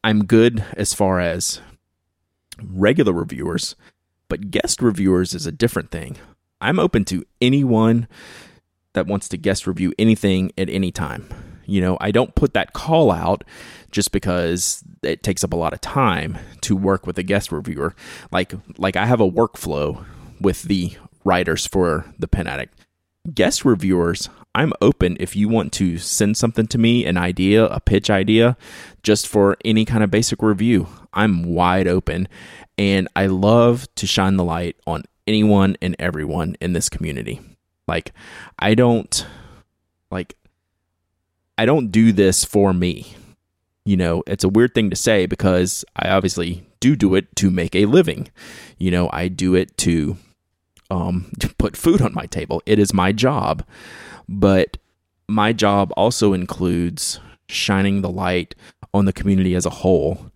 I'm good as far as regular reviewers, but guest reviewers is a different thing. I'm open to anyone that wants to guest review anything at any time. You know, I don't put that call out just because it takes up a lot of time to work with a guest reviewer. Like, like I have a workflow with the writers for the Pen Addict. Guest reviewers, I'm open if you want to send something to me, an idea, a pitch idea, just for any kind of basic review. I'm wide open, and I love to shine the light on anyone and everyone in this community. Like, I don't, like, I don't do this for me. You know, it's a weird thing to say because I obviously do do it to make a living. You know, I do it to, um, to put food on my table. It is my job, but my job also includes shining the light on the community as a whole.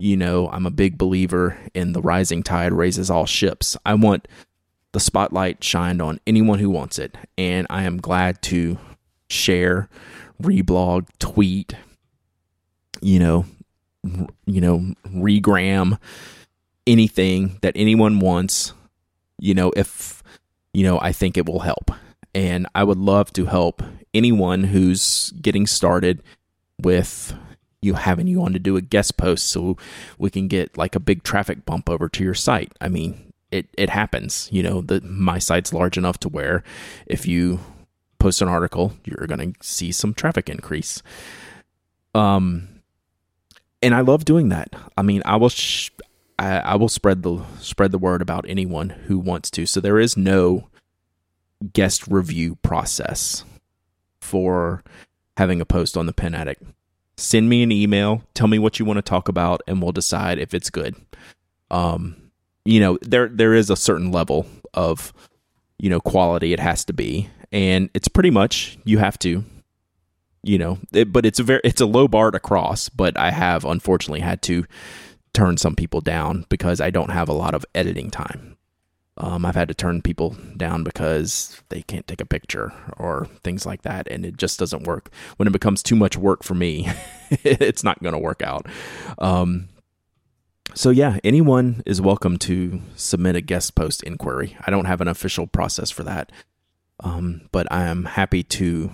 You know, I'm a big believer in the rising tide raises all ships. I want the spotlight shined on anyone who wants it. And I am glad to share, reblog, tweet, you know, you know, regram anything that anyone wants, you know, if, you know, I think it will help. And I would love to help anyone who's getting started with you having you on to do a guest post so we can get like a big traffic bump over to your site. I mean, it, it happens, you know, the, my site's large enough to where if you post an article, you're going to see some traffic increase. Um, and I love doing that. I mean, I will, sh- I, I will spread the, spread the word about anyone who wants to. So there is no guest review process for having a post on the Pen Addict. Send me an email, tell me what you want to talk about, and we'll decide if it's good. Um, you know, there there is a certain level of, you know, quality it has to be. and it's pretty much you have to, you know, it, but it's a very it's a low bar to cross. But I have unfortunately had to turn some people down because I don't have a lot of editing time. Um, I've had to turn people down because they can't take a picture or things like that, and it just doesn't work. When it becomes too much work for me, it's not going to work out. Um, so yeah, anyone is welcome to submit a guest post inquiry. I don't have an official process for that, um, but I am happy to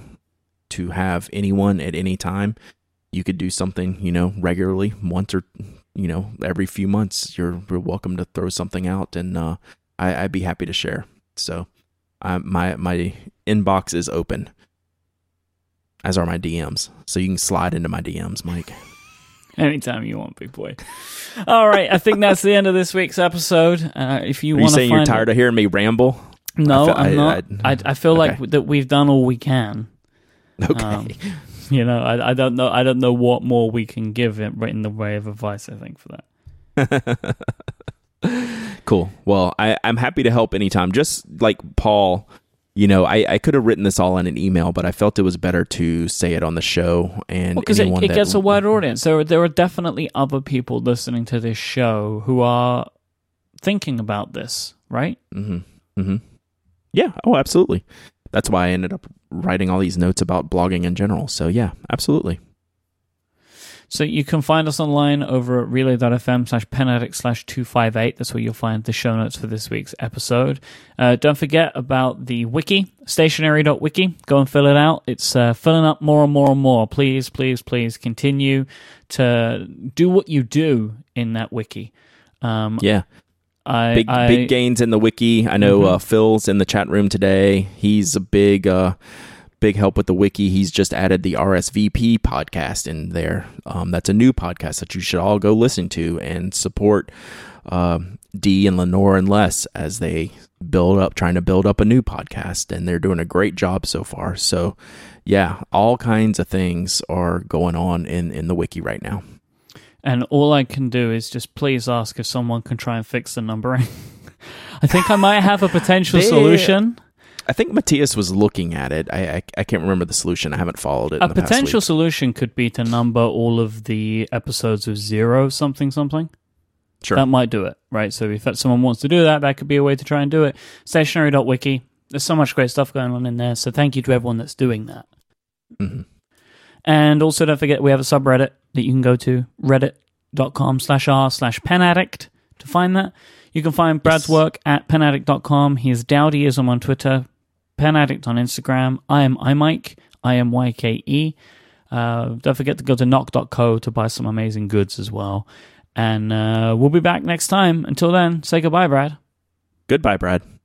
to have anyone at any time. You could do something, you know, regularly, once or you know every few months. You're, you're welcome to throw something out and. Uh, I, I'd be happy to share. So I, my my inbox is open, as are my D Ms. So you can slide into my D Ms, Mike. Anytime you want, big boy. All right, I think that's the end of this week's episode. Uh, if you want to, you saying you're tired it, of hearing me ramble? No, I feel, I'm not. I, I, I feel okay. like that we've done all we can. Okay. Um, you know, I, I don't know. I don't know what more we can give it in the way of advice. I think for that. Cool. Well, I, I'm happy to help anytime. Just like Paul, you know, I, I could have written this all in an email, but I felt it was better to say it on the show. And because well, it, it that gets a wider audience. So there are definitely other people listening to this show who are thinking about this, right? Mm-hmm. Mm-hmm. Yeah. Oh, absolutely. That's why I ended up writing all these notes about blogging in general. So yeah, absolutely. So you can find us online over at relay.fm slash penaddict slash 258. That's where you'll find the show notes for this week's episode. Uh, don't forget about the wiki, stationary dot wiki. Go and fill it out. It's uh, filling up more and more and more. Please, please, please continue to do what you do in that wiki. Um, yeah. I, big, I, big gains in the wiki. I know mm-hmm. uh, Phil's in the chat room today. He's a big... Uh, Big help with the wiki. He's just added the R S V P podcast in there. Um, that's a new podcast that you should all go listen to and support uh, Dee and Lenore and Les as they build up, trying to build up a new podcast. And they're doing a great job so far. So, yeah, all kinds of things are going on in, in the wiki right now. And all I can do is just please ask if someone can try and fix the numbering. I think I might have a potential solution. I think Matthias was looking at it. I, I I can't remember the solution. I haven't followed it. A in the potential past week. solution could be to number all of the episodes with zero something something. Sure, that might do it, right? So if someone wants to do that, that could be a way to try and do it. Stationary dot wiki. There's so much great stuff going on in there. So thank you to everyone that's doing that. Mm-hmm. And also, don't forget we have a subreddit that you can go to reddit dot com slash r slash penaddict to find that. You can find Brad's yes. work at penaddict dot com. He is Dowdyism on Twitter, Pen Addict on Instagram. I am iMike, I M Y K E. Uh, don't forget to go to knock dot co to buy some amazing goods as well. And uh, we'll be back next time. Until then, say goodbye, Brad. Goodbye, Brad.